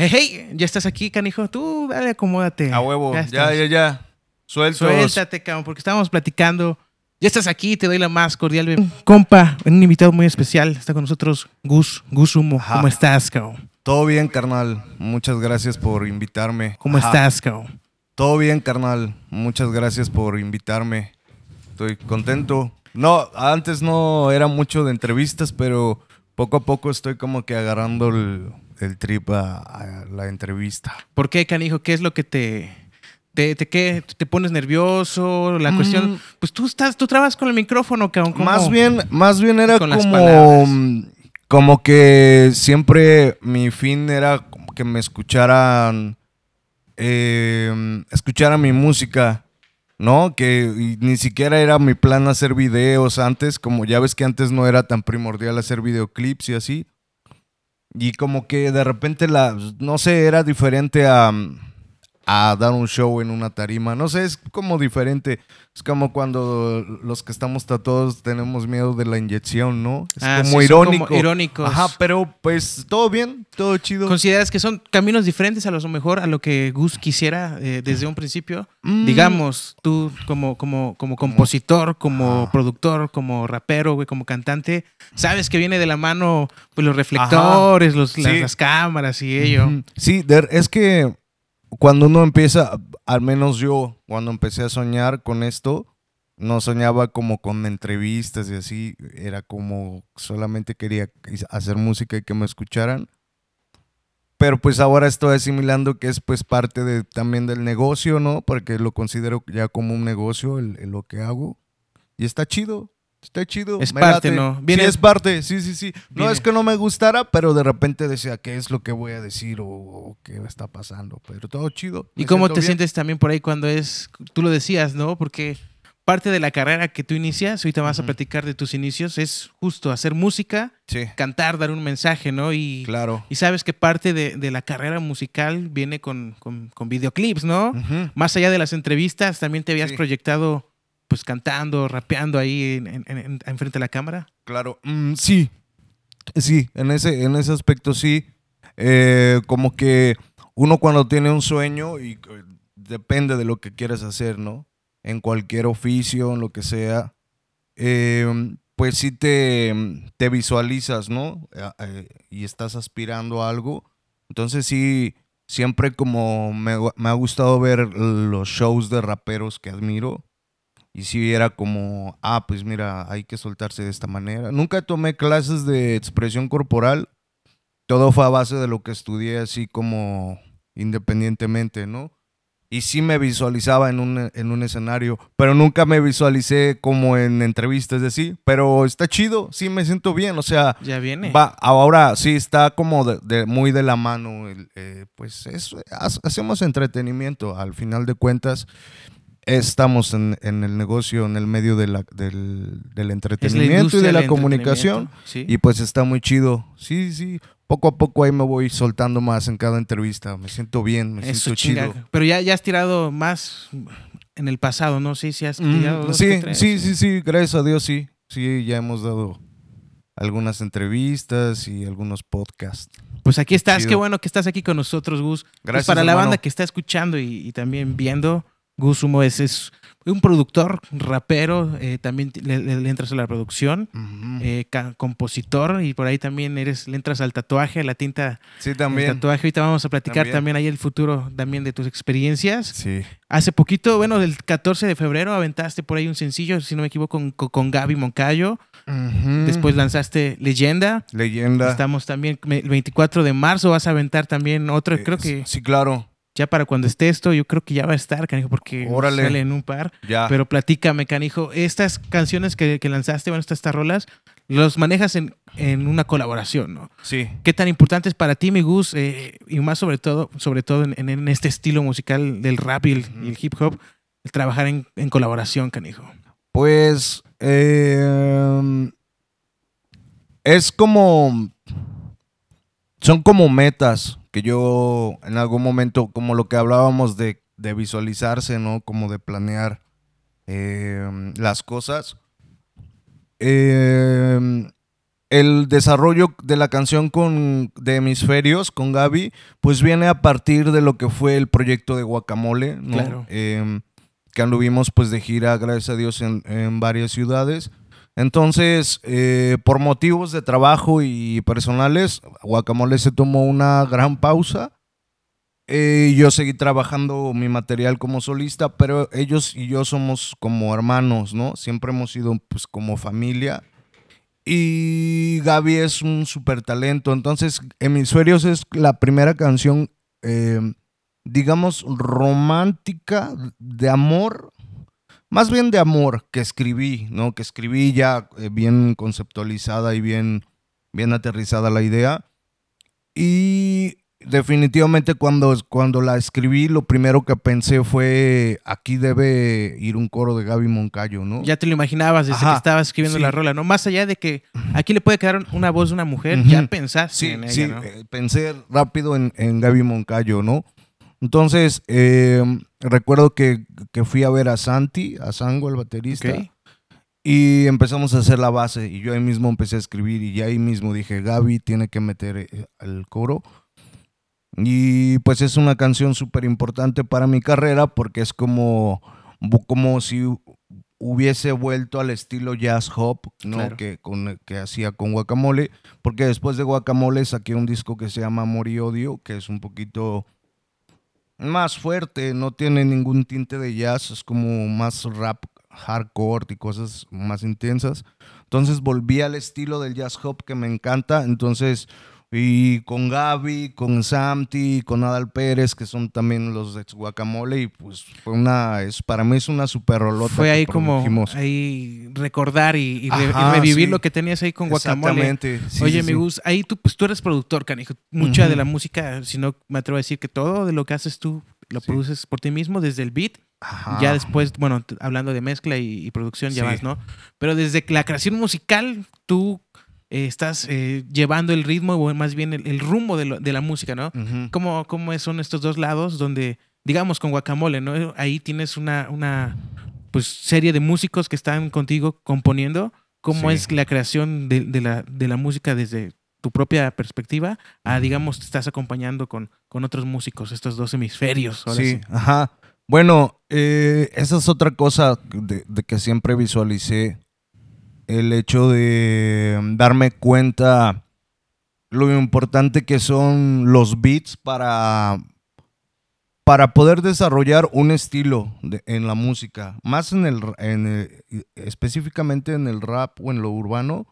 Hey, ya estás aquí, canijo. Tú, dale, acomódate. A huevo. Ya. Suéltate, cabrón, porque estábamos platicando. Ya estás aquí, te doy la más cordial bienvenida. Compa, un invitado muy especial. Está con nosotros Gus Humo. Ajá. ¿Cómo estás, cabrón? Todo bien, carnal. Muchas gracias por invitarme. ¿Cómo estás, cabrón? Todo bien, carnal. Muchas gracias por invitarme. Estoy contento. No, antes no era mucho de entrevistas, pero poco a poco estoy como que agarrando el trip a la entrevista. ¿Por qué, canijo? ¿Qué es lo que te pones nervioso? La cuestión... Pues tú trabas con el micrófono, cabrón. Más bien era como que siempre mi fin era como que me escucharan... escucharan mi música, ¿no? Que ni siquiera era mi plan hacer videos antes. Como ya ves que antes no era tan primordial hacer videoclips y así. Y como que de repente no sé, era diferente a dar un show en una tarima. No sé, es como diferente. Es como cuando los que estamos tatuados tenemos miedo de la inyección, ¿no? Es como irónico. Como irónicos. Ajá, pero pues todo bien, todo chido. ¿Consideras que son caminos diferentes a lo mejor a lo que Gus quisiera desde un principio? Digamos, tú como compositor, como productor, como rapero, güey, como cantante, sabes que viene de la mano pues, los reflectores, las cámaras y ello. Sí, es que cuando uno empieza, al menos yo, cuando empecé a soñar con esto, no soñaba como con entrevistas y así, era como solamente quería hacer música y que me escucharan. Pero pues ahora estoy asimilando que es pues parte también del negocio, ¿no? Porque lo considero ya como un negocio lo que hago. Y está chido. Está chido. Es parte, ¿no? Sí, es parte, sí. No es que no me gustara, pero de repente decía, ¿qué es lo que voy a decir o qué está pasando? Pero todo chido. ¿Y cómo te sientes también por ahí cuando es, tú lo decías, ¿no? Porque parte de la carrera que tú inicias, ahorita vas a platicar de tus inicios, es justo hacer música, cantar, dar un mensaje, ¿no? Y, claro. Y sabes que parte de la carrera musical viene con videoclips, ¿no? Más allá de las entrevistas, también te habías proyectado... pues cantando, rapeando ahí en frente a la cámara. Claro, sí, en ese aspecto sí. Como que uno cuando tiene un sueño, y depende de lo que quieres hacer, ¿no? En cualquier oficio, en lo que sea, pues sí te visualizas, ¿no? Y estás aspirando a algo. Entonces sí, siempre como me ha gustado ver los shows de raperos que admiro. Y sí era como, pues mira, hay que soltarse de esta manera. Nunca tomé clases de expresión corporal. Todo fue a base de lo que estudié así como independientemente, ¿no? Y sí me visualizaba en un escenario, pero nunca me visualicé como en entrevistas, así. Pero está chido, sí me siento bien, o sea... Ya viene. Ahora sí está como muy de la mano. Pues eso, hacemos entretenimiento, al final de cuentas... Estamos en el negocio, en el medio del entretenimiento y de la comunicación. ¿Sí? Y pues está muy chido. Sí. Poco a poco ahí me voy soltando más en cada entrevista. Me siento bien, me siento chido. Pero ya has tirado más en el pasado, ¿no? Sí, has tirado. Sí, gracias a Dios, sí. Sí, ya hemos dado algunas entrevistas y algunos podcasts. Pues aquí estás. Chido. Qué bueno que estás aquí con nosotros, Gus. Gracias, pues para hermano. La banda que está escuchando y también viendo... Gus Humo es un productor, rapero, también le entras a la producción, compositor, y por ahí también le entras al tatuaje, a la tinta. Sí, también. El tatuaje. Ahorita vamos a platicar también ahí el futuro también de tus experiencias. Sí. Hace poquito, bueno, el 14 de febrero aventaste por ahí un sencillo, si no me equivoco, con Gaby Moncayo. Después lanzaste Leyenda. Estamos también, el 24 de marzo vas a aventar también otro, creo que... Sí, claro. Ya para cuando esté esto, yo creo que ya va a estar, canijo, porque sale en un par. Ya. Pero platícame, canijo, estas canciones que lanzaste, bueno, estas rolas, los manejas en una colaboración, ¿no? Sí. ¿Qué tan importante es para ti, mi Gus? Y más sobre todo en este estilo musical del rap y el hip hop, el trabajar en colaboración, canijo. Pues es como... Son como metas que yo en algún momento, como lo que hablábamos de visualizarse, ¿no? Como de planear las cosas. el desarrollo de la canción de Hemisferios con Gaby, pues viene a partir de lo que fue el proyecto de Guacamole, ¿no? Claro. Que anduvimos pues de gira, gracias a Dios, en varias ciudades. Entonces, por motivos de trabajo y personales, Guacamole se tomó una gran pausa. Yo seguí trabajando mi material como solista, pero ellos y yo somos como hermanos, ¿no? Siempre hemos sido pues como familia. Y Gaby es un súper talento. Entonces, Hemisferios es la primera canción, digamos, romántica, de amor, más bien de amor, que escribí, ¿no? Que escribí ya bien conceptualizada y bien aterrizada la idea. Y definitivamente cuando la escribí, lo primero que pensé fue: aquí debe ir un coro de Gaby Moncayo, ¿no? Ya te lo imaginabas desde que estabas escribiendo la rola, ¿no? Más allá de que aquí le puede quedar una voz de una mujer, ya pensaste en ella, ¿no? Pensé rápido en Gaby Moncayo, ¿no? Entonces, recuerdo que fui a ver a Santi, a Sango, el baterista, y empezamos a hacer la base, y yo ahí mismo empecé a escribir, y ahí mismo dije: Gaby tiene que meter el coro. Y pues es una canción súper importante para mi carrera, porque es como si hubiese vuelto al estilo jazz hop, ¿no? Claro. que hacía con Guacamole, porque después de Guacamole saqué un disco que se llama Amor y Odio, que es un poquito más fuerte, no tiene ningún tinte de jazz, es como más rap, hardcore y cosas más intensas. Entonces volví al estilo del jazz hop que me encanta. Entonces, y con Gaby, con Santi, con Adal Pérez, que son también los de Guacamole, y pues fue para mí es una super rolota. Fue ahí como ahí recordar y revivir lo que tenías ahí con Guacamole. Exactamente. Sí, oye, mi Gus, ahí tú eres productor, canijo. Mucha de la música, si no me atrevo a decir que todo de lo que haces tú, lo produces por ti mismo, desde el beat. Ya después, bueno, hablando de mezcla y producción, ya vas, ¿no? Pero desde la creación musical, tú estás llevando el ritmo, o más bien el rumbo de la música, ¿no? ¿Cómo son estos dos lados donde, digamos, con Guacamole, ¿no? Ahí tienes una pues, serie de músicos que están contigo componiendo. ¿Cómo es la creación de la música desde tu propia perspectiva? A, digamos, te estás acompañando con otros músicos, estos dos hemisferios. Bueno, esa es otra cosa de que siempre visualicé. El hecho de darme cuenta lo importante que son los beats para poder desarrollar un estilo en la música. Más específicamente en el rap o en lo urbano.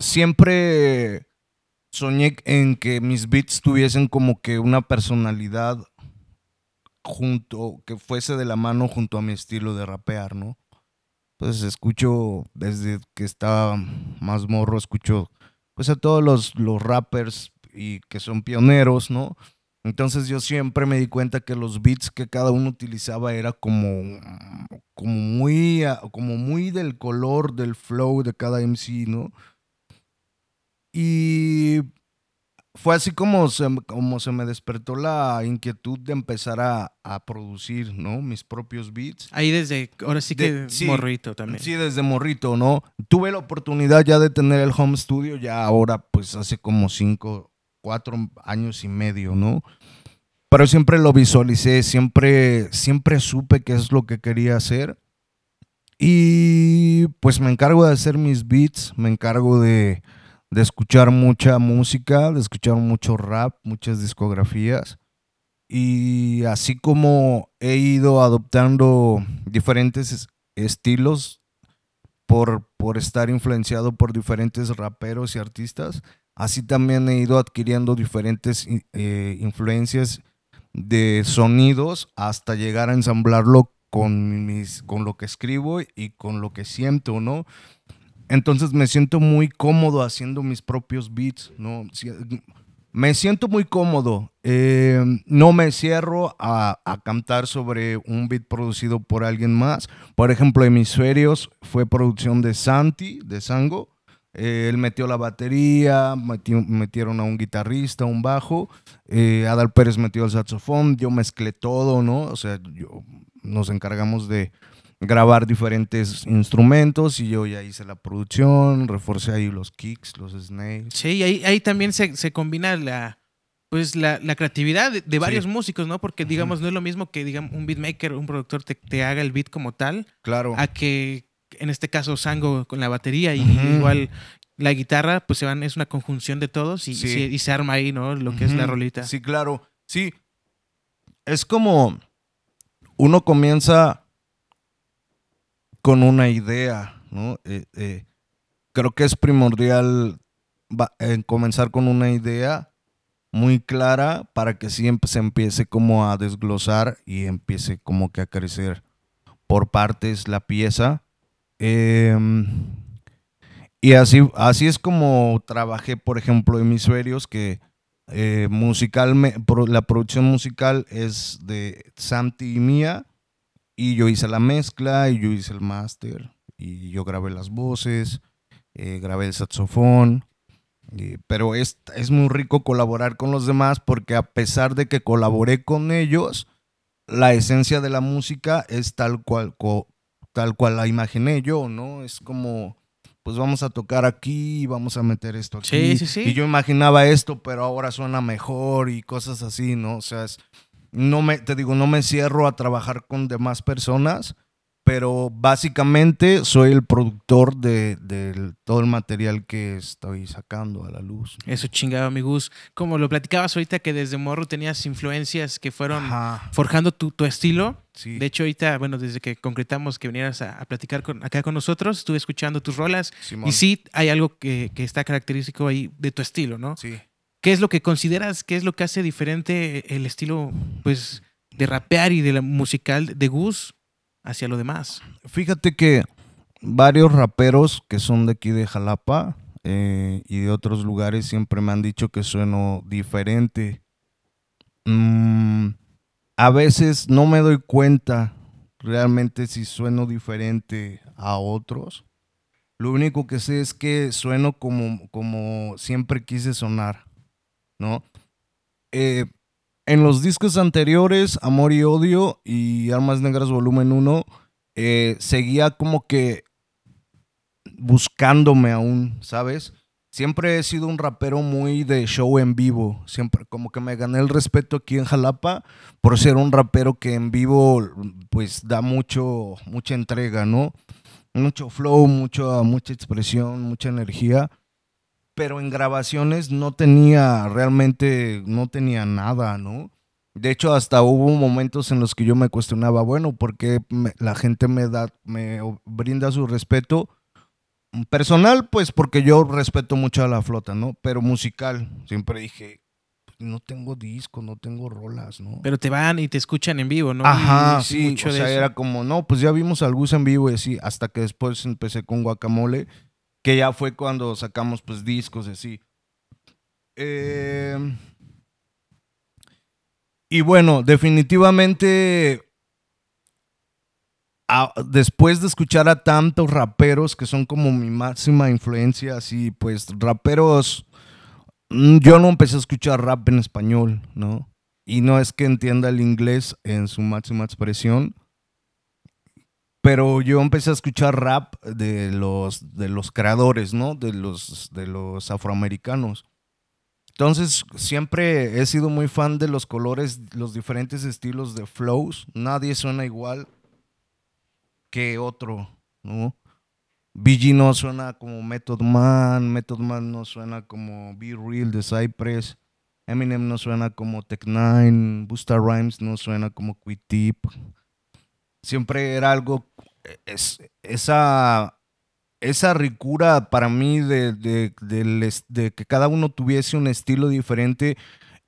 Siempre soñé en que mis beats tuviesen como que una personalidad que fuese de la mano junto a mi estilo de rapear, ¿no? Entonces escucho, desde que estaba más morro, escucho pues a todos los rappers y que son pioneros, ¿no? Entonces yo siempre me di cuenta que los beats que cada uno utilizaba era como muy del color, del flow de cada MC, ¿no? Y fue así como se me despertó la inquietud de empezar a producir, ¿no? Mis propios beats. Ahí desde, ahora sí que morrito también. Sí, desde morrito, ¿no? Tuve la oportunidad ya de tener el home studio ya ahora, pues hace como 4 años y medio, ¿no? Pero siempre lo visualicé, siempre supe qué es lo que quería hacer. Y pues me encargo de hacer mis beats, me encargo de escuchar mucha música, de escuchar mucho rap, muchas discografías. Y así como he ido adoptando diferentes estilos por estar influenciado por diferentes raperos y artistas, así también he ido adquiriendo diferentes influencias de sonidos hasta llegar a ensamblarlo con lo que escribo y con lo que siento, ¿no? Entonces me siento muy cómodo haciendo mis propios beats, ¿no? Me siento muy cómodo. No me cierro a cantar sobre un beat producido por alguien más. Por ejemplo, Hemisferios fue producción de Santi, de Sango. Él metió la batería, metieron a un guitarrista, un bajo. Adal Pérez metió el saxofón. Yo mezclé todo, ¿no? O sea, nos encargamos de grabar diferentes instrumentos y yo ya hice la producción, reforcé ahí los kicks, los snares. Sí, ahí también se combina la creatividad de varios músicos, ¿no? Porque, digamos, no es lo mismo que, digamos, un beatmaker, un productor te haga el beat como tal. Claro. A que, en este caso, Sango con la batería y igual la guitarra, pues es una conjunción de todos y se arma ahí, ¿no? Lo que es la rolita. Sí, claro. Sí. Es como uno comienza con una idea, ¿no? Creo que es primordial comenzar con una idea muy clara para que siempre se empiece como a desglosar y empiece como que a crecer por partes la pieza. Y así es como trabajé, por ejemplo, Hemisferios, que la producción musical es de Santi y mía, y yo hice la mezcla, y yo hice el máster, y yo grabé las voces, grabé el saxofón. Pero es muy rico colaborar con los demás, porque a pesar de que colaboré con ellos, la esencia de la música es tal cual la imaginé yo, ¿no? Es como, pues vamos a tocar aquí, vamos a meter esto aquí. Sí, sí, sí. Y yo imaginaba esto, pero ahora suena mejor y cosas así, ¿no? O sea, no me cierro a trabajar con demás personas, pero básicamente soy el productor de todo el material que estoy sacando a la luz. Eso chingado, amigos. Como lo platicabas ahorita, que desde morro tenías influencias que fueron forjando tu estilo. Sí. De hecho, ahorita, bueno, desde que concretamos que vinieras a platicar acá con nosotros, estuve escuchando tus rolas. Simón. Y sí, hay algo que está característico ahí de tu estilo, ¿no? Sí. ¿Qué es lo que consideras, qué es lo que hace diferente el estilo, pues, de rapear y de la musical de Gus hacia lo demás? Fíjate que varios raperos que son de aquí de Xalapa y de otros lugares siempre me han dicho que sueno diferente. A veces no me doy cuenta realmente si sueno diferente a otros. Lo único que sé es que sueno como siempre quise sonar, ¿no? En los discos anteriores, Amor y Odio y Armas Negras volumen 1, seguía como que buscándome aún, ¿sabes? Siempre he sido un rapero muy de show en vivo. Siempre como que me gané el respeto aquí en Xalapa por ser un rapero que en vivo pues da mucha entrega, ¿no? Mucho flow, mucha expresión, mucha energía. Pero en grabaciones no tenía nada, ¿no? De hecho, hasta hubo momentos en los que yo me cuestionaba, bueno, ¿por qué la gente me brinda su respeto? Personal, pues porque yo respeto mucho a la flota, ¿no? Pero musical, siempre dije, no tengo disco, no tengo rolas, ¿no? Pero te van y te escuchan en vivo, ¿no? Ajá, sí, mucho o sea, era como, no, pues ya vimos al Gus en vivo y así, hasta que después empecé con Guacamole, que ya fue cuando sacamos pues discos así. Y bueno, definitivamente después de escuchar a tantos raperos que son como mi máxima influencia, así pues raperos, yo no empecé a escuchar rap en español, ¿no? Y no es que entienda el inglés en su máxima expresión, pero yo empecé a escuchar rap de los creadores, ¿no? De los afroamericanos. Entonces, siempre he sido muy fan de los colores, los diferentes estilos de flows. Nadie suena igual que otro, ¿no? Biggie no suena como Method Man no suena como Be Real de Cypress, Eminem no suena como Tech Nine, Busta Rhymes no suena como Q Tip. Siempre era algo, esa ricura para mí de que cada uno tuviese un estilo diferente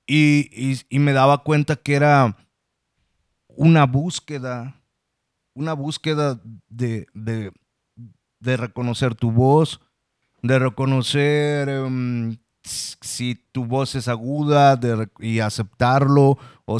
y me daba cuenta que era una búsqueda de reconocer tu voz, de reconocer si tu voz es aguda y aceptarlo, o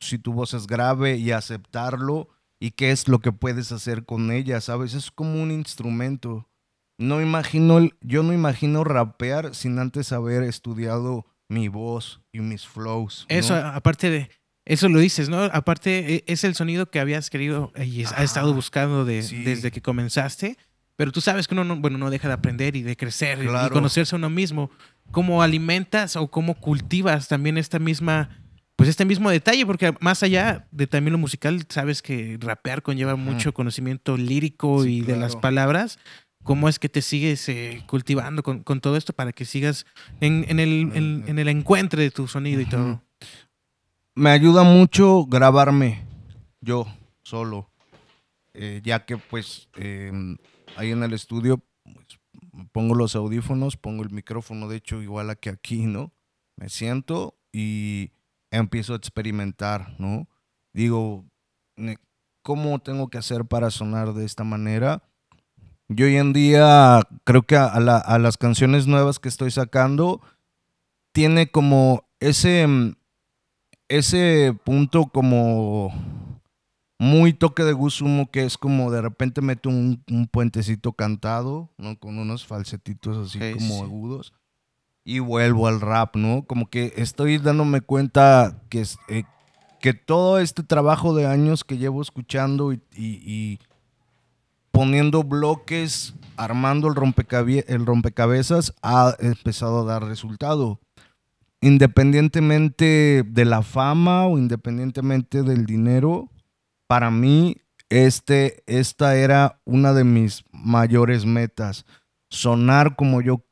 si tu voz es grave y aceptarlo. ¿Y qué es lo que puedes hacer con ella, sabes? Es como un instrumento. Yo no imagino rapear sin antes haber estudiado mi voz y mis flows, ¿no? Eso, aparte de Eso lo dices, ¿no? Aparte, es el sonido que habías querido y has estado buscando desde que comenzaste. Pero tú sabes que uno no, bueno, no deja de aprender y de crecer y conocerse a uno mismo. ¿Cómo alimentas o cómo cultivas también esta misma, pues este mismo detalle? Porque más allá de también lo musical, sabes que rapear conlleva mucho conocimiento lírico de las palabras. ¿Cómo es que te sigues cultivando con todo esto para que sigas en el encuentro de tu sonido y todo? Me ayuda mucho grabarme yo solo, ya que pues ahí en el estudio pues, pongo los audífonos, pongo el micrófono, de hecho igual a que aquí, ¿no? Me siento y empiezo a experimentar, ¿no? Digo, ¿cómo tengo que hacer para sonar de esta manera? Yo hoy en día creo que a las canciones nuevas que estoy sacando tiene como ese punto como muy toque de Gus Humo, que es como de repente meto un puentecito cantado, ¿no? Con unos falsetitos así como agudos y vuelvo al rap, ¿no? Como que estoy dándome cuenta que todo este trabajo de años que llevo escuchando y poniendo bloques, armando el rompecabezas, ha empezado a dar resultado. Independientemente de la fama o independientemente del dinero, para mí esta era una de mis mayores metas, sonar como yo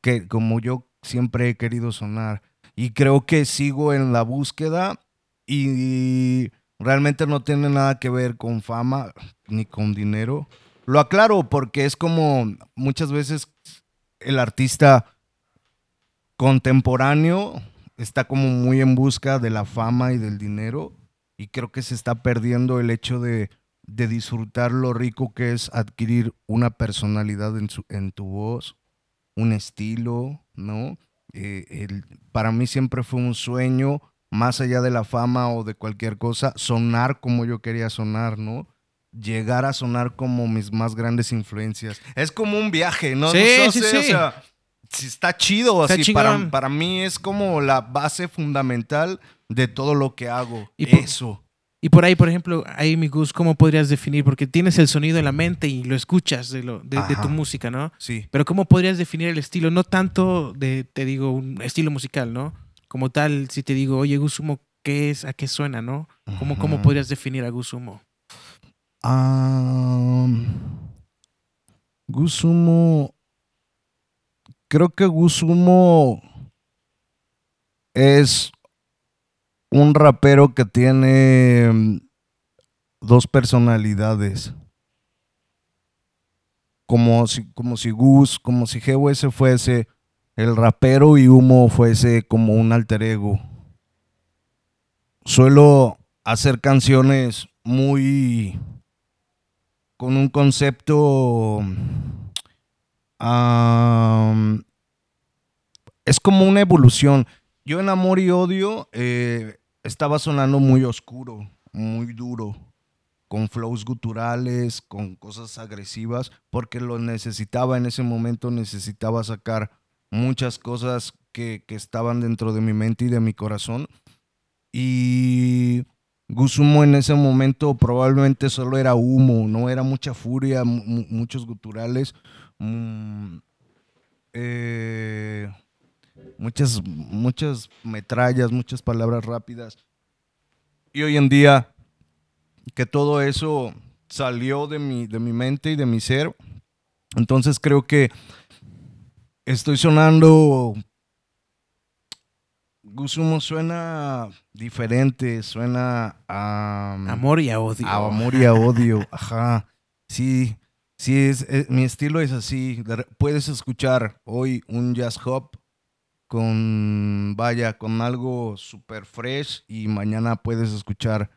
siempre he querido sonar, y creo que sigo en la búsqueda y realmente no tiene nada que ver con fama ni con dinero. Lo aclaro porque es como muchas veces el artista contemporáneo está como muy en busca de la fama y del dinero, y creo que se está perdiendo el hecho de disfrutar lo rico que es adquirir una personalidad en tu voz, un estilo, ¿no? Para mí siempre fue un sueño, más allá de la fama o de cualquier cosa, sonar como yo quería sonar, ¿no? Llegar a sonar como mis más grandes influencias. Es como un viaje, ¿no? Sí. O sea, está chido, está así. Para mí es como la base fundamental de todo lo que hago. Y por ahí, por ejemplo, ahí, mi Gus, ¿cómo podrías definir? Porque tienes el sonido en la mente y lo escuchas de tu música, ¿no? Sí. Pero ¿cómo podrías definir el estilo? No tanto te digo, un estilo musical, ¿no? Como tal, si te digo, oye, Gus Humo, ¿qué es? ¿A qué suena, no? ¿Cómo podrías definir a Gus Humo? Gus Humo... Creo que Gus Humo es un rapero que tiene dos personalidades. Como si Gus, como si GWS fuese el rapero y Humo fuese como un alter ego. Suelo hacer canciones muy... con un concepto... es como una evolución. Yo en Amor y Odio estaba sonando muy oscuro, muy duro, con flows guturales, con cosas agresivas, porque lo necesitaba en ese momento, necesitaba sacar muchas cosas que estaban dentro de mi mente y de mi corazón. Y Gus Humo en ese momento probablemente solo era humo, no era mucha furia, muchos guturales. Muchas metrallas, muchas palabras rápidas. Y hoy en día que todo eso salió de mi mente y de mi ser, entonces creo que estoy sonando... Gus Humo suena diferente, suena a... Amor y a Odio. A Amor y a Odio, ajá, sí. Sí, mi estilo es así. Puedes escuchar hoy un jazz hop con algo super fresh, y mañana puedes escuchar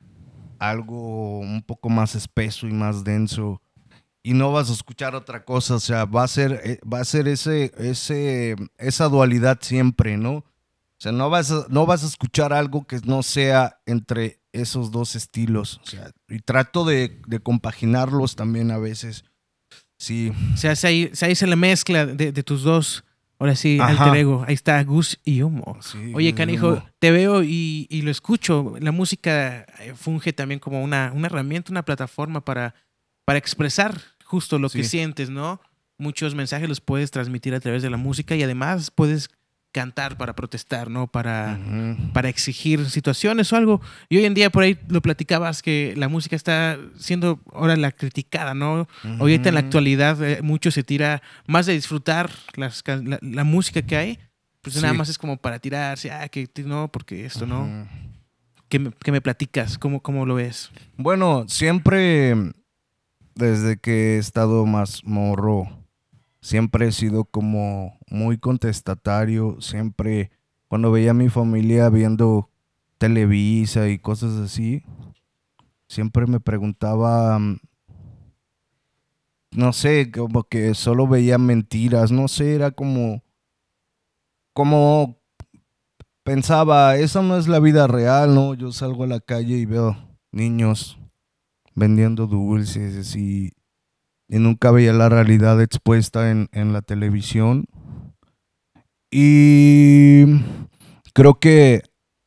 algo un poco más espeso y más denso, y no vas a escuchar otra cosa. O sea, va a ser esa dualidad siempre, ¿no? O sea, no vas a escuchar algo que no sea entre esos dos estilos. O sea, y trato de compaginarlos también a veces. Sí. O sea, ahí se la mezcla de tus dos Ahora sí, alter ego. Ahí está Gus y Humo. Sí, oye, canijo, te veo y lo escucho. La música funge también como una herramienta, una plataforma para expresar justo lo que sientes, ¿no? Muchos mensajes los puedes transmitir a través de la música y además puedes cantar para protestar, ¿no? Para exigir situaciones o algo. Y hoy en día por ahí lo platicabas que la música está siendo ahora la criticada, ¿no? Ahorita en la actualidad mucho se tira más de disfrutar la música que hay, pues nada más es como para tirarse, que no, porque esto no. ¿Qué me platicas? ¿Cómo lo ves? Bueno, siempre desde que he estado más morro siempre he sido como muy contestatario, siempre cuando veía a mi familia viendo Televisa y cosas así, siempre me preguntaba, no sé, como que solo veía mentiras, no sé, era como pensaba, esa no es la vida real, ¿no? Yo salgo a la calle y veo niños vendiendo dulces así. Y nunca veía la realidad expuesta en la televisión. Y creo que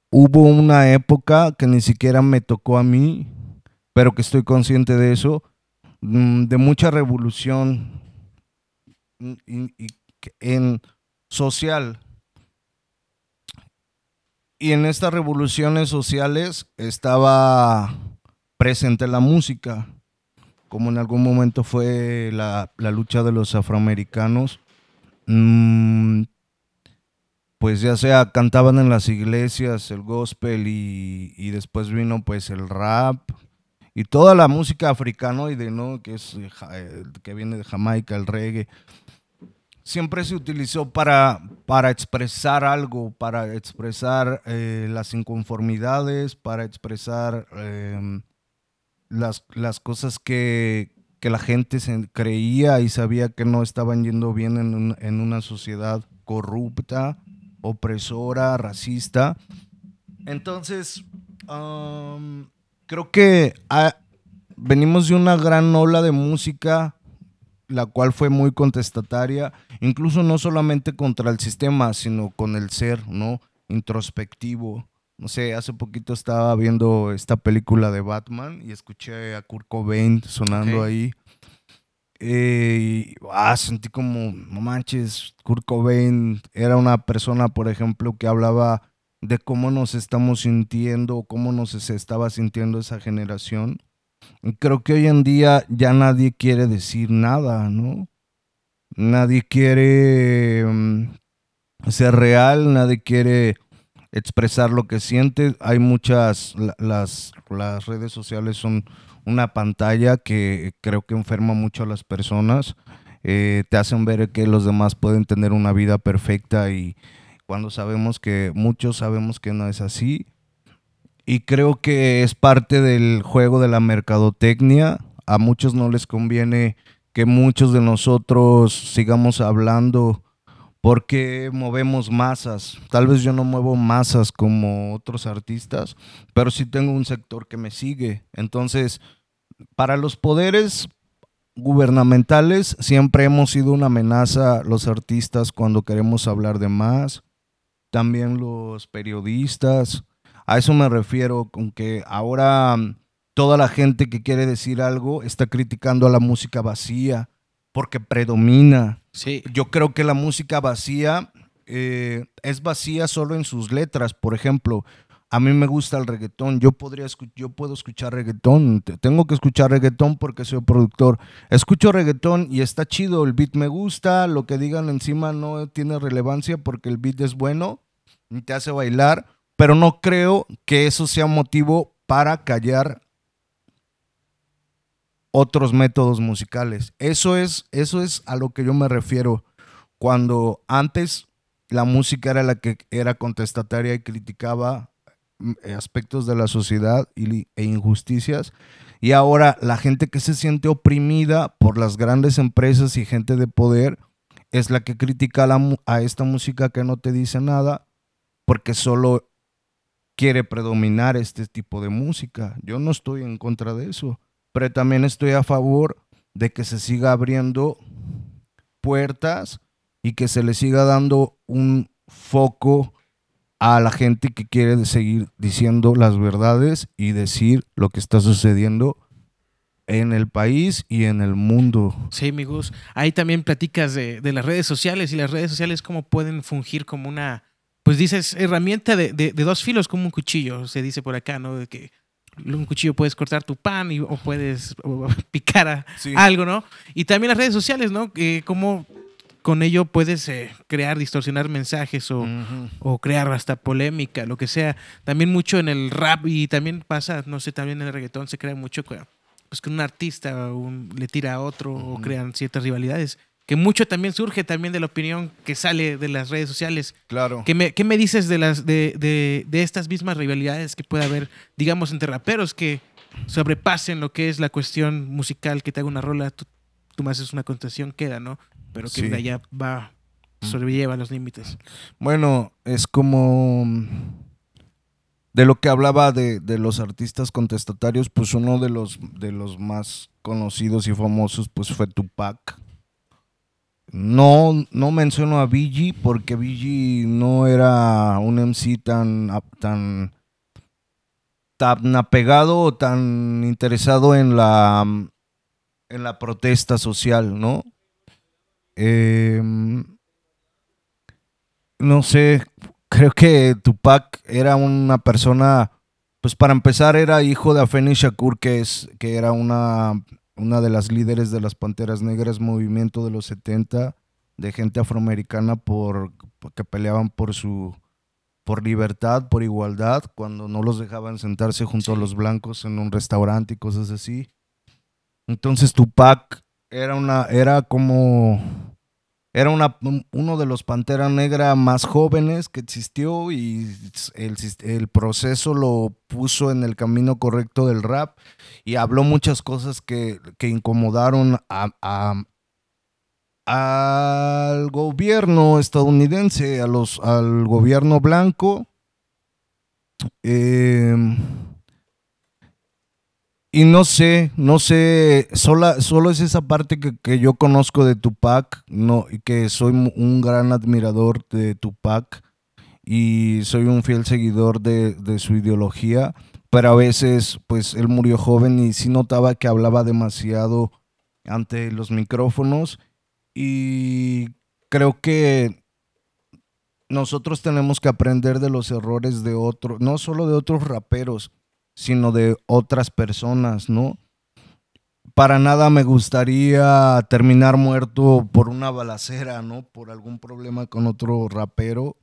hubo una época que ni siquiera me tocó a mí, pero que estoy consciente de eso, de mucha revolución en social. Y en estas revoluciones sociales estaba presente la música, como en algún momento fue la lucha de los afroamericanos, pues ya sea cantaban en las iglesias el gospel y después vino pues el rap y toda la música africanoide, ¿no? que viene de Jamaica, el reggae, siempre se utilizó para expresar algo, para expresar las inconformidades, para expresar... Las cosas que la gente se creía y sabía que no estaban yendo bien en una sociedad corrupta, opresora, racista. Entonces, creo que venimos de una gran ola de música, la cual fue muy contestataria, incluso no solamente contra el sistema, sino con el ser, ¿no? Introspectivo. No sé, hace poquito estaba viendo esta película de Batman y escuché a Kurt Cobain sonando ahí. Sentí como, no manches, Kurt Cobain era una persona, por ejemplo, que hablaba de cómo nos estamos sintiendo, cómo se estaba sintiendo esa generación. Y creo que hoy en día ya nadie quiere decir nada, ¿no? Nadie quiere ser real, nadie quiere... expresar lo que siente. Hay muchas, las redes sociales son una pantalla que creo que enferma mucho a las personas, te hacen ver que los demás pueden tener una vida perfecta y cuando sabemos que muchos sabemos que no es así, y creo que es parte del juego de la mercadotecnia. A muchos no les conviene que muchos de nosotros sigamos hablando porque movemos masas. Tal vez yo no muevo masas como otros artistas, pero sí tengo un sector que me sigue. Entonces, para los poderes gubernamentales siempre hemos sido una amenaza los artistas cuando queremos hablar de más. También los periodistas. A eso me refiero con que ahora toda la gente que quiere decir algo está criticando a la música vacía porque predomina. Sí. Yo creo que la música vacía es vacía solo en sus letras. Por ejemplo, a mí me gusta el reggaetón. Yo puedo escuchar reggaetón. Tengo que escuchar reggaetón porque soy productor. Escucho reggaetón y está chido. El beat me gusta. Lo que digan encima no tiene relevancia porque el beat es bueno y te hace bailar. Pero no creo que eso sea motivo para callar otros métodos musicales. Eso es a lo que yo me refiero. Cuando antes la música era la que era contestataria y criticaba aspectos de la sociedad e injusticias, y ahora la gente que se siente oprimida por las grandes empresas y gente de poder es la que critica a esta música que no te dice nada porque solo quiere predominar este tipo de música. Yo no estoy en contra de eso, pero también estoy a favor de que se siga abriendo puertas y que se le siga dando un foco a la gente que quiere seguir diciendo las verdades y decir lo que está sucediendo en el país y en el mundo. Sí, amigos. Ahí también platicas de las redes sociales y las redes sociales cómo pueden fungir como una, pues dices, herramienta de dos filos, como un cuchillo, se dice por acá, ¿no? De que un cuchillo puedes cortar tu pan o puedes picar algo, ¿no? Y también las redes sociales, ¿no? Cómo con ello puedes crear, distorsionar mensajes o crear hasta polémica, lo que sea. También mucho en el rap y también pasa, no sé, también en el reggaetón se crea mucho, pues que un artista le tira a otro o crean ciertas rivalidades. Que mucho también surge también de la opinión que sale de las redes sociales. Claro. ¿Qué me dices de estas mismas rivalidades que puede haber, digamos, entre raperos que sobrepasen lo que es la cuestión musical, que te haga una rola, tú me haces una contestación, queda, ¿no? Pero que de allá va, sobrelleva los límites. Bueno, es como de lo que hablaba de los artistas contestatarios, pues uno de los más conocidos y famosos pues fue Tupac. No menciono a Biggie porque Biggie no era un MC tan apegado o tan interesado en la protesta social, ¿no? No sé, creo que Tupac era una persona, pues para empezar era hijo de Afeni Shakur, que era una de las líderes de las Panteras Negras, movimiento de los 70, de gente afroamericana que peleaban por libertad, por igualdad, cuando no los dejaban sentarse junto a los blancos en un restaurante y cosas así. Entonces Tupac era uno de los Pantera Negra más jóvenes que existió, y el proceso lo puso en el camino correcto del rap y habló muchas cosas que incomodaron al gobierno estadounidense, al gobierno blanco. Y no sé, solo es esa parte que yo conozco de Tupac, no, y que soy un gran admirador de Tupac y soy un fiel seguidor de su ideología, pero a veces pues él murió joven y sí notaba que hablaba demasiado ante los micrófonos, y creo que nosotros tenemos que aprender de los errores de otros, no solo de otros raperos, sino de otras personas, ¿no? Para nada me gustaría terminar muerto por una balacera, ¿no? Por algún problema con otro rapero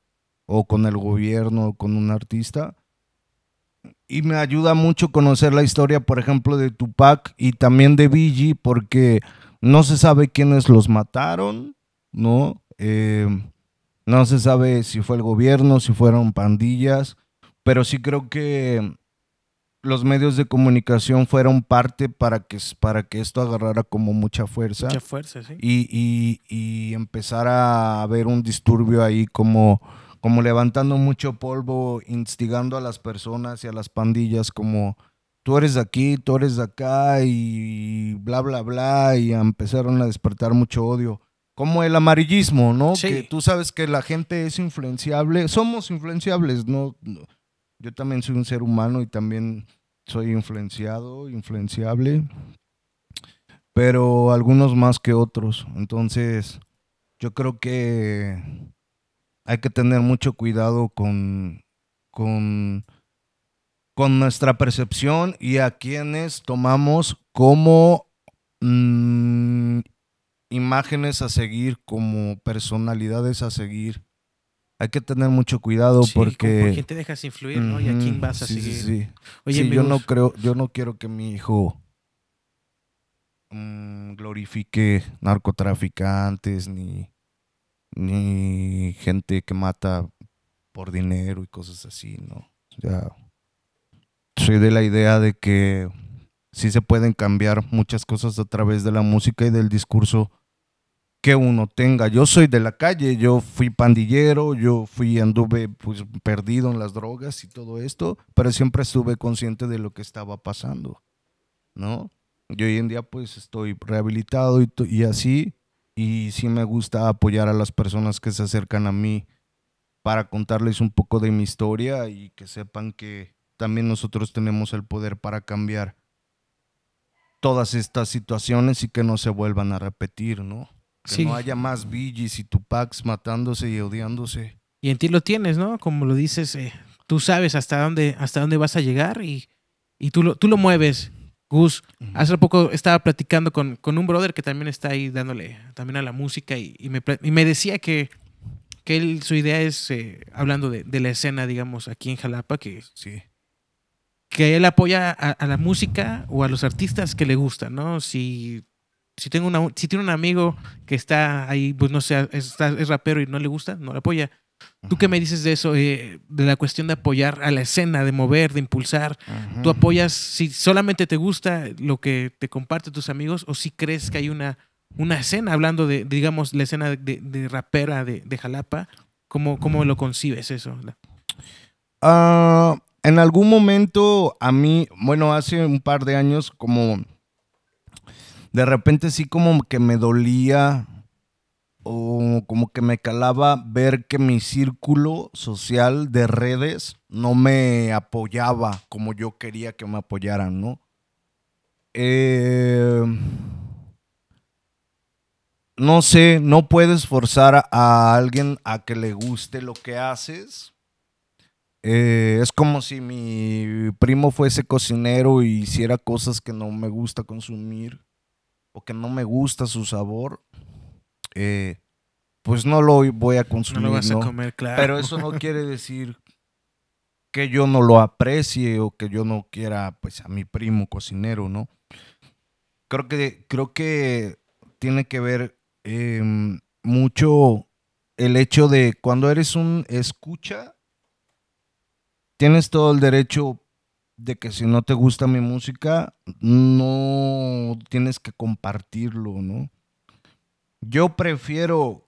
o con el gobierno o con un artista. Y me ayuda mucho conocer la historia, por ejemplo, de Tupac y también de Biggie, porque no se sabe quiénes los mataron, ¿no? No se sabe si fue el gobierno, si fueron pandillas, pero sí creo que los medios de comunicación fueron parte para que esto agarrara como mucha fuerza. Mucha fuerza, sí. Y empezara a haber un disturbio ahí como levantando mucho polvo, instigando a las personas y a las pandillas como tú eres de aquí, tú eres de acá y bla, bla, bla. Y empezaron a despertar mucho odio. Como el amarillismo, ¿no? Sí. Que tú sabes que la gente es influenciable. Somos influenciables, ¿no? Yo también soy un ser humano y también soy influenciable, pero algunos más que otros. Entonces, yo creo que hay que tener mucho cuidado con nuestra percepción y a quienes tomamos como imágenes a seguir, como personalidades a seguir. Hay que tener mucho cuidado, sí, porque ¿por quién te dejas influir, no? ¿Y a quién vas a seguir? Sí. Oye, sí, yo no quiero que mi hijo glorifique narcotraficantes ni gente que mata por dinero y cosas así, ¿no? Ya soy de la idea de que sí se pueden cambiar muchas cosas a través de la música y del discurso que uno tenga. Yo soy de la calle, yo fui pandillero, anduve pues perdido en las drogas y todo esto, pero siempre estuve consciente de lo que estaba pasando, ¿no? Yo hoy en día pues estoy rehabilitado y así, y sí me gusta apoyar a las personas que se acercan a mí para contarles un poco de mi historia y que sepan que también nosotros tenemos el poder para cambiar todas estas situaciones y que no se vuelvan a repetir, ¿no? Que sí, no haya más Biggies y Tupacs matándose y odiándose. Y en ti lo tienes, ¿no? Como lo dices, tú sabes hasta dónde vas a llegar y tú lo mueves. Gus, hace poco estaba platicando con un brother que también está ahí dándole también a la música y me decía que él, su idea es, hablando de la escena, digamos, aquí en Xalapa, que... Sí. Que él apoya a la música o a los artistas que le gustan, ¿no? Si tiene un amigo que está ahí, pues no sé, es rapero y no le gusta, no lo apoya. Ajá. ¿Tú qué me dices de eso? De la cuestión de apoyar a la escena, de mover, de impulsar. Ajá. ¿Tú apoyas si solamente te gusta lo que te comparten tus amigos o si crees que hay una escena, hablando de digamos, la escena de rapera de Xalapa? ¿Cómo lo concibes eso? En algún momento a mí, bueno, hace un par de años, como de repente sí como que me dolía o como que me calaba ver que mi círculo social de redes no me apoyaba como yo quería que me apoyaran, ¿no? No sé, no puedes forzar a alguien a que le guste lo que haces. Es como si mi primo fuese cocinero y hiciera cosas que no me gusta consumir o que no me gusta su sabor, pues no lo voy a consumir. No lo vas a comer, claro. Pero eso no quiere decir que yo no lo aprecie o que yo no quiera, pues, a mi primo cocinero, ¿no? Creo que tiene que ver mucho el hecho de cuando eres un escucha. Tienes todo el derecho de que si no te gusta mi música, no tienes que compartirlo, ¿no? Yo prefiero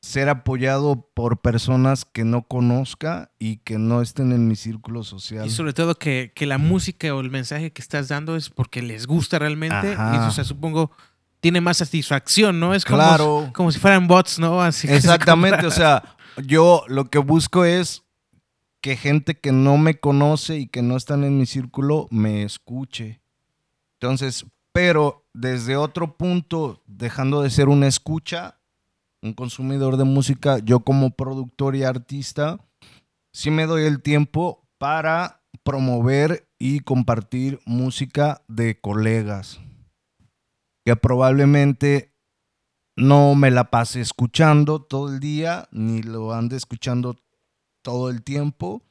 ser apoyado por personas que no conozca y que no estén en mi círculo social. Y sobre todo que la música o el mensaje que estás dando es porque les gusta realmente. Ajá. Y eso, o sea, supongo, tiene más satisfacción, ¿no? Es como, claro, como si fueran bots, ¿no? Así. Exactamente, o sea, yo lo que busco es que gente que no me conoce y que no están en mi círculo me escuche. Entonces, pero desde otro punto, dejando de ser un escucha, un consumidor de música, yo como productor y artista, sí me doy el tiempo para promover y compartir música de colegas que probablemente no me la pase escuchando todo el día, ni lo ande escuchando todo el tiempo,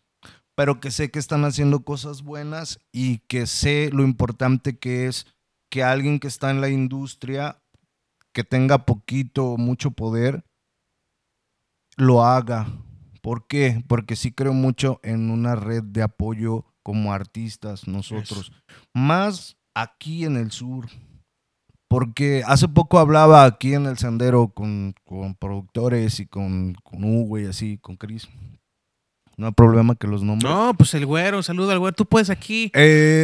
pero que sé que están haciendo cosas buenas y que sé lo importante que es que alguien que está en la industria, que tenga poquito o mucho poder, lo haga. ¿Por qué? Porque sí creo mucho en una red de apoyo como artistas nosotros. Eso. Más aquí en el sur. Porque hace poco hablaba aquí en El Sendero con productores y con Hugo y así, con Chris. No hay problema que los nombres. No, pues el güero, saludo al güero. Tú puedes aquí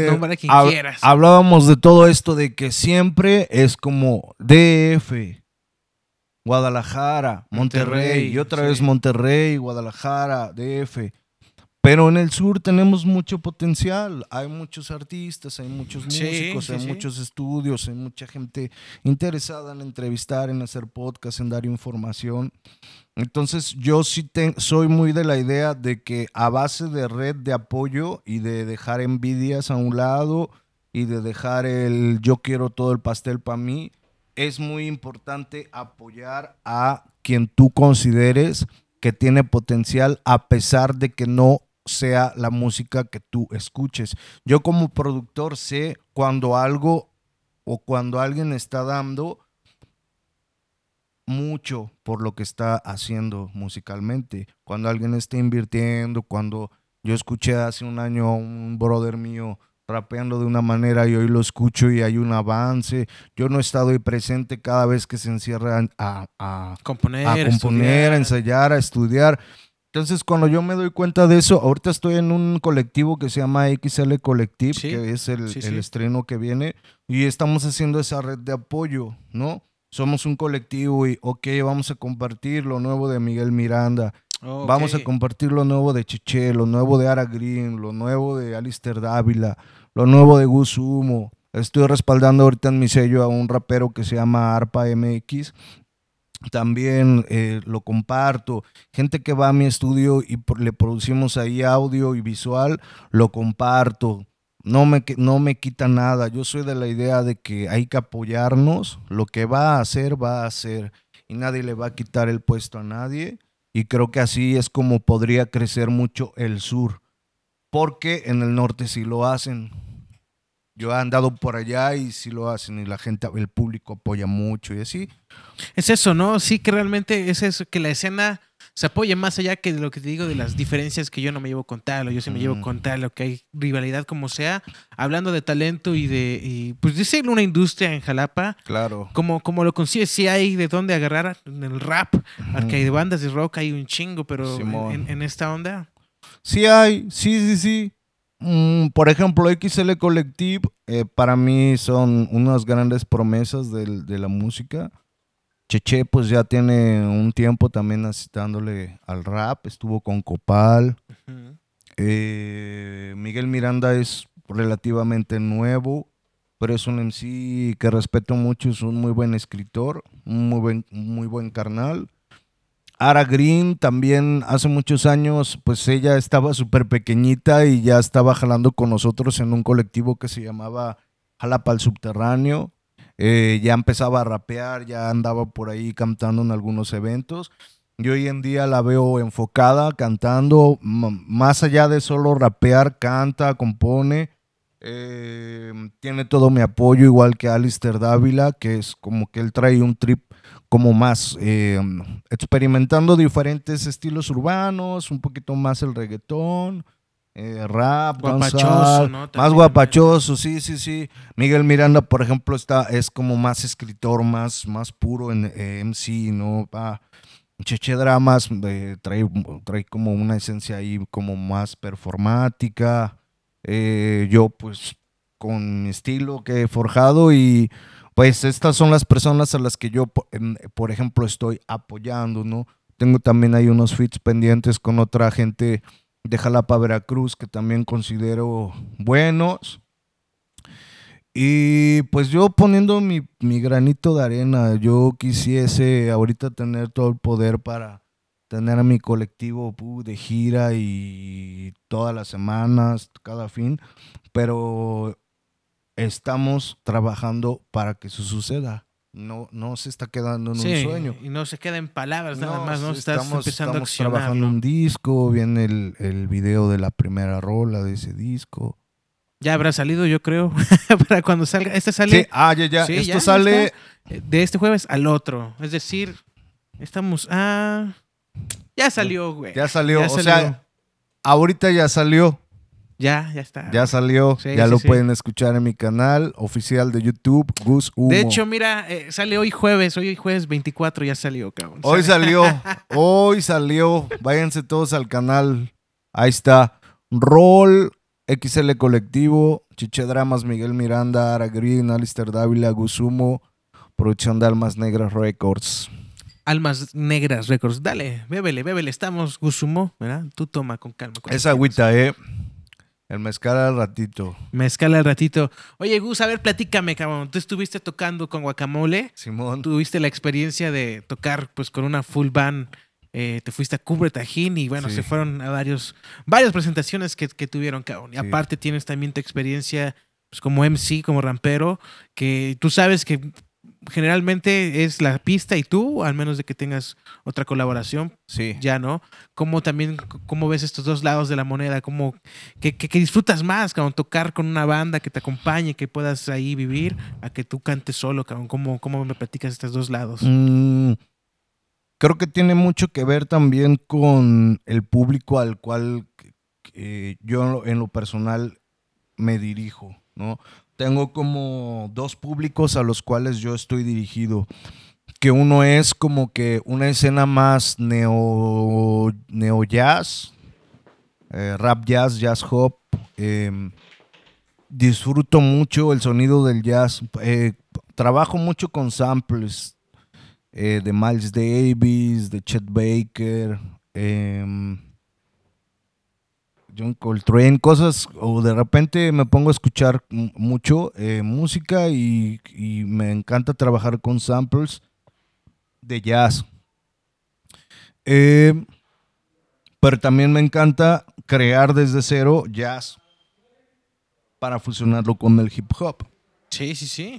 nombrar a quien quieras. Hablábamos de todo esto de que siempre es como DF, Guadalajara, Monterrey y otra vez Monterrey, Guadalajara, DF. Pero en el sur tenemos mucho potencial. Hay muchos artistas, hay muchos músicos, hay muchos estudios, hay mucha gente interesada en entrevistar, en hacer podcast, en dar información. Entonces yo sí soy muy de la idea de que a base de red de apoyo y de dejar envidias a un lado y de dejar el yo quiero todo el pastel para mí, es muy importante apoyar a quien tú consideres que tiene potencial a pesar de que no sea la música que tú escuches. Yo como productor sé cuando algo o cuando alguien está dando mucho por lo que está haciendo musicalmente, cuando alguien está invirtiendo, cuando yo escuché hace un año a un brother mío rapeando de una manera y hoy lo escucho y hay un avance. Yo no he estado ahí presente cada vez que se encierran a componer, a ensayar, a estudiar. Entonces cuando yo me doy cuenta de eso, ahorita estoy en un colectivo que se llama XL Collective, que es el estreno que viene, y estamos haciendo esa red de apoyo, ¿no? somos un colectivo y ok, vamos a compartir lo nuevo de Miguel Miranda, oh, okay, vamos a compartir lo nuevo de Chiche, lo nuevo de Ara Green, lo nuevo de Alistair Dávila, lo nuevo de Gus Humo. Estoy respaldando ahorita en mi sello a un rapero que se llama Arpa MX. También lo comparto. Gente que va a mi estudio y le producimos ahí audio y visual, lo comparto. No me quita nada. Yo soy de la idea de que hay que apoyarnos. Lo que va a hacer, va a hacer. Y nadie le va a quitar el puesto a nadie. Y creo que así es como podría crecer mucho el sur. Porque en el norte sí lo hacen. Yo he andado por allá y sí lo hacen y la gente, el público apoya mucho y así. Es eso, ¿no? Sí, que realmente es eso, que la escena se apoya más allá que de lo que te digo de las diferencias que yo no me llevo con tal o yo sí me llevo con tal, o que hay rivalidad como sea. Hablando de talento y de, pues decirle una industria en Xalapa. Claro. Como lo consigues, sí hay de dónde agarrar en el rap, porque hay de bandas de rock, hay un chingo, pero en esta onda. Sí hay, sí. Por ejemplo, XL Collective para mí son unas grandes promesas de la música. Cheche pues ya tiene un tiempo también asistándole al rap, estuvo con Copal. Miguel Miranda es relativamente nuevo, pero es un MC que respeto mucho, es un muy buen escritor, un muy buen carnal. Ara Green también hace muchos años, pues ella estaba súper pequeñita y ya estaba jalando con nosotros en un colectivo que se llamaba Xala Pal Subterráneo. Ya empezaba a rapear, ya andaba por ahí cantando en algunos eventos. Yo hoy en día la veo enfocada, cantando, más allá de solo rapear, canta, compone. Tiene todo mi apoyo, igual que Alistair Dávila, que es como que él trae un trip como más experimentando diferentes estilos urbanos, un poquito más el reggaetón, rap, guapachoso, danzar, ¿no? Más guapachoso, sí. Miguel Miranda, por ejemplo, es como más escritor, más puro en MC, ¿no? Chiche Dramas trae como una esencia ahí como más performática. Yo pues con mi estilo que he forjado y pues estas son las personas a las que yo, por ejemplo, estoy apoyando, ¿no? Tengo también ahí unos feats pendientes con otra gente de Xalapa, Veracruz, que también considero buenos. Y pues yo poniendo mi granito de arena, yo quisiese ahorita tener todo el poder para tener a mi colectivo de gira y todas las semanas, cada fin, pero estamos trabajando para que eso suceda. No se está quedando en un sueño. Y no se queda en palabras, nada más. No estamos trabajando un disco, viene el video de la primera rola de ese disco. Ya habrá salido, yo creo, para cuando salga. Este sale. Sí, ya. Sí, esto ya sale de este jueves al otro. Es decir, estamos a... Ya salió, güey. Ya salió. Sea, ahorita ya salió. Ya está. Ya salió, sí, ya lo pueden escuchar en mi canal oficial de YouTube, Gus Humo. De hecho, mira, sale hoy jueves 24, ya salió, cabrón. Hoy salió. Váyanse todos al canal. Ahí está. Roll, XL Colectivo, Chiche Dramas, Miguel Miranda, Ara Green, Alistair Dávila, Gus Humo, producción de Almas Negras Records. Almas Negras Records. Dale, bébele. Estamos, Gus Humo, ¿verdad? Tú toma con calma. Esa agüita, El mezcal al ratito. Oye, Gus, a ver, platícame, cabrón. Tú estuviste tocando con Guacamole. Simón. Tuviste la experiencia de tocar pues con una full band. Te fuiste a Cumbre Tajín y bueno, sí, se fueron a varias presentaciones que tuvieron, cabrón. Y aparte tienes también tu experiencia pues, como MC, como rampero, que tú sabes que generalmente es la pista y tú, al menos de que tengas otra colaboración, ya no. ¿Cómo ves estos dos lados de la moneda? ¿Qué disfrutas más, cabrón? Tocar con una banda que te acompañe, que puedas ahí vivir, a que tú cantes solo, cabrón. ¿Cómo me platicas estos dos lados? Creo que tiene mucho que ver también con el público al cual yo en lo personal me dirijo, ¿no? Tengo como dos públicos a los cuales yo estoy dirigido. Que uno es como que una escena más neo jazz, rap jazz, jazz hop. Disfruto mucho el sonido del jazz. Trabajo mucho con samples. de Miles Davis, de Chet Baker, John Coltrane, cosas, o de repente me pongo a escuchar mucho música y me encanta trabajar con samples de jazz. Pero también me encanta crear desde cero jazz para fusionarlo con el hip hop. Sí, sí, sí.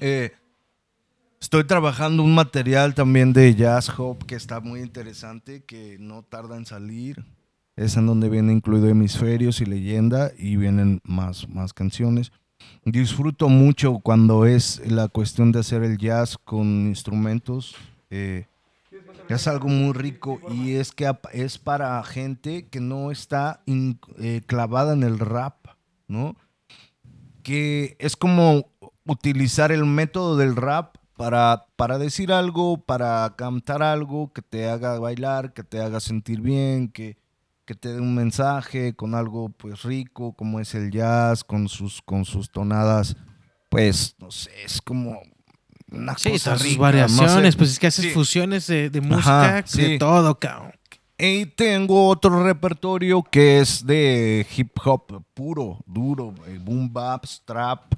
Estoy trabajando un material también de jazz hop que está muy interesante, que no tarda en salir. Es en donde viene incluido Hemisferios y Leyenda, y vienen más canciones. Disfruto mucho cuando es la cuestión de hacer el jazz con instrumentos. Es algo muy rico, y es que es para gente que no está clavada en el rap, ¿no? Que es como utilizar el método del rap para decir algo, para cantar algo que te haga bailar, que te haga sentir bien, que te dé un mensaje con algo pues rico, como es el jazz, con sus tonadas, pues no sé, es como una cosa rica, sus variaciones, no sé. Pues es que haces fusiones de música, de todo, cabrón. Y tengo otro repertorio que es de hip hop puro, duro, boom baps, trap,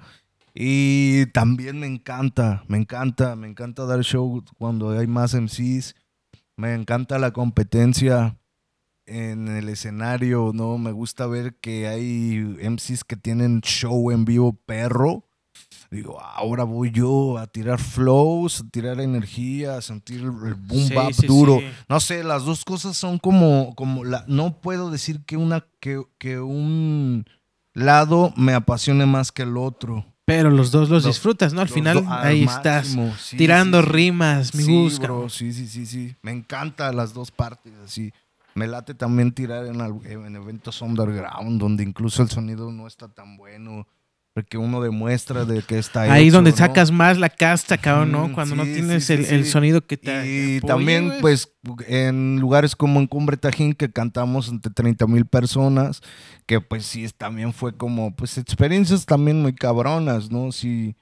y también me encanta dar show cuando hay más MCs, me encanta la competencia en el escenario, ¿no? Me gusta ver que hay MCs que tienen show en vivo perro. Digo, ahora voy yo a tirar flows, a tirar energía, a sentir el boom bap duro. Sí. No sé, las dos cosas son como no puedo decir que un lado me apasione más que el otro. Pero los dos los disfrutas, ¿no? Al final ahí estás tirando rimas, me gusta. Bro, sí. Me encantan las dos partes, así. Me late también tirar en eventos underground, donde incluso el sonido no está tan bueno, porque uno demuestra de que está ahí hecho, donde, ¿no?, sacas más la casta, cabrón, ¿no? Cuando no tienes el sonido que te apoye, también, wey. Pues, en lugares como en Cumbre Tajín, que cantamos entre 30,000 personas, que pues sí, también fue como, pues, experiencias también muy cabronas, ¿no? Sí,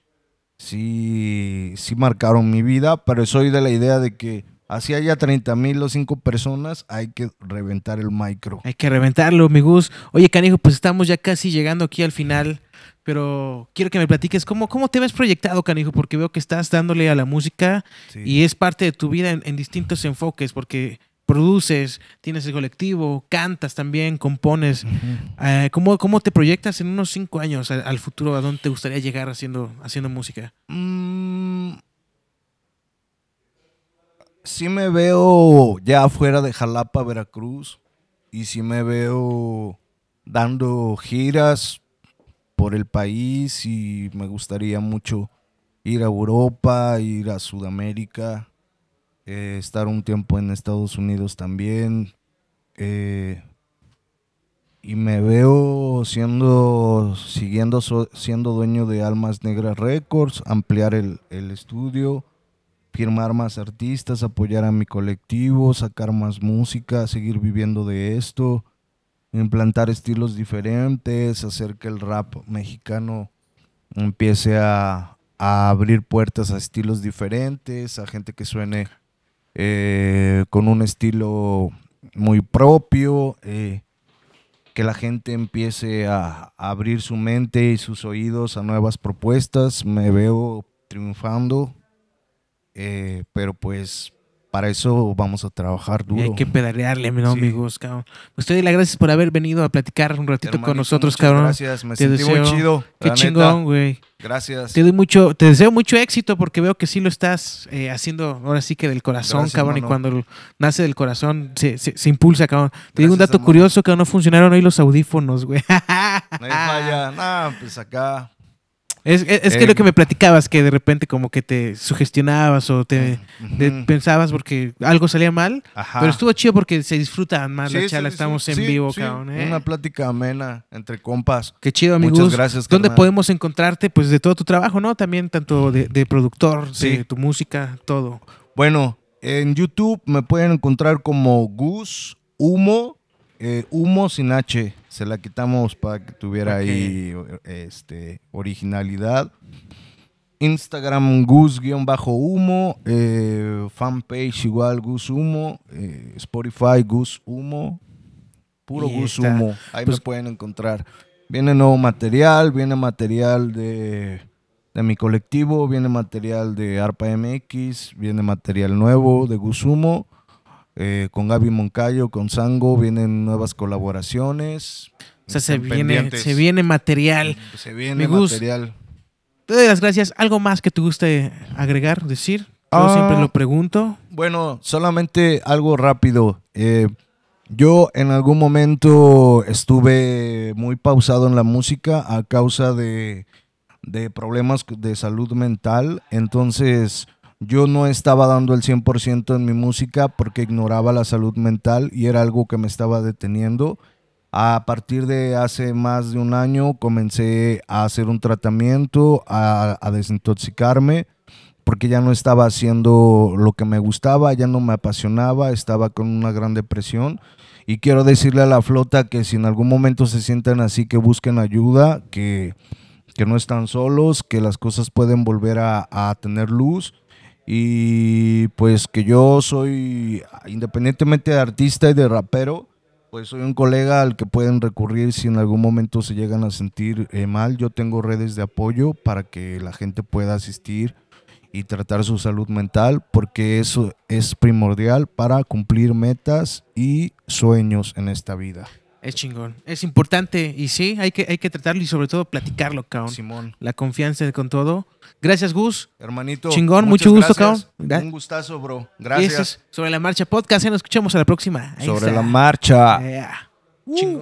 marcaron mi vida, pero soy de la idea de que así haya 30,000 o 5 personas, hay que reventar el micro. Hay que reventarlo, mi Gus. Oye, canijo, pues estamos ya casi llegando aquí al final, pero quiero que me platiques cómo te ves proyectado, canijo, porque veo que estás dándole a la música y es parte de tu vida en distintos enfoques, porque produces, tienes el colectivo, cantas también, compones. ¿Cómo te proyectas en unos 5 años al futuro? ¿A dónde te gustaría llegar haciendo música? Sí me veo ya afuera de Xalapa, Veracruz, y sí me veo dando giras por el país, y me gustaría mucho ir a Europa, ir a Sudamérica, estar un tiempo en Estados Unidos también, y me veo siendo dueño de Almas Negras Records, ampliar el estudio, firmar más artistas, apoyar a mi colectivo, sacar más música, seguir viviendo de esto, implantar estilos diferentes, hacer que el rap mexicano empiece a abrir puertas a estilos diferentes, a gente que suene con un estilo muy propio, que la gente empiece a abrir su mente y sus oídos a nuevas propuestas. Me veo triunfando. Pero pues para eso vamos a trabajar duro. Y hay que pedalearle, ¿no, amigos? Cabrón. Pues te doy las gracias por haber venido a platicar un ratito, hermanito, con nosotros, cabrón. Gracias, me sentí muy chido. Qué chingón, güey. Gracias. Te deseo mucho éxito, porque veo que sí lo estás haciendo ahora sí que del corazón, gracias, cabrón, hermano. Y cuando nace del corazón se impulsa, cabrón. Te digo un dato curioso, que no funcionaron hoy los audífonos, güey. No hay falla, nada, pues acá. Es que lo que me platicabas, que de repente como que te sugestionabas o te pensabas porque algo salía mal, pero estuvo chido porque se disfruta más la charla, estamos en vivo, cabrón. Una plática amena entre compas. Qué chido, amigos. Muchas gracias. ¿Dónde podemos encontrarte? Pues de todo tu trabajo, ¿no? También tanto de productor, de tu música, todo. Bueno, en YouTube me pueden encontrar como Gus Humo, Humo sin H. Se la quitamos para que tuviera ahí originalidad. Instagram Gus-Humo, fanpage igual Gus Humo, Spotify Gus Humo, puro Gus Humo, ahí pues, me pueden encontrar. Viene nuevo material, viene material de mi colectivo, viene material de Arpa MX, viene material nuevo de Gus Humo, con Gaby Moncayo, con Sango, vienen nuevas colaboraciones. O sea, se viene material. Se viene material. Te doy las gracias. ¿Algo más que te guste agregar, decir? Yo siempre lo pregunto. Bueno, solamente algo rápido. Yo en algún momento estuve muy pausado en la música a causa de problemas de salud mental. Entonces yo no estaba dando el 100% en mi música porque ignoraba la salud mental y era algo que me estaba deteniendo. A partir de hace más de un año comencé a hacer un tratamiento, a desintoxicarme, porque ya no estaba haciendo lo que me gustaba, ya no me apasionaba, estaba con una gran depresión. Y quiero decirle a la flota que si en algún momento se sienten así, que busquen ayuda, que no están solos, que las cosas pueden volver a tener luz. Y pues que yo soy, independientemente de artista y de rapero, pues soy un colega al que pueden recurrir si en algún momento se llegan a sentir mal. Yo tengo redes de apoyo para que la gente pueda asistir y tratar su salud mental, porque eso es primordial para cumplir metas y sueños en esta vida. Es chingón, es importante y sí, hay que tratarlo y sobre todo platicarlo, cabrón. Simón. La confianza con todo. Gracias, Gus. Hermanito. Chingón, mucho gusto, cabrón. Un gustazo, bro. Gracias. Y eso es Sobre la Marcha Podcast. Nos escuchamos a la próxima. Sobre la Marcha. Chingón.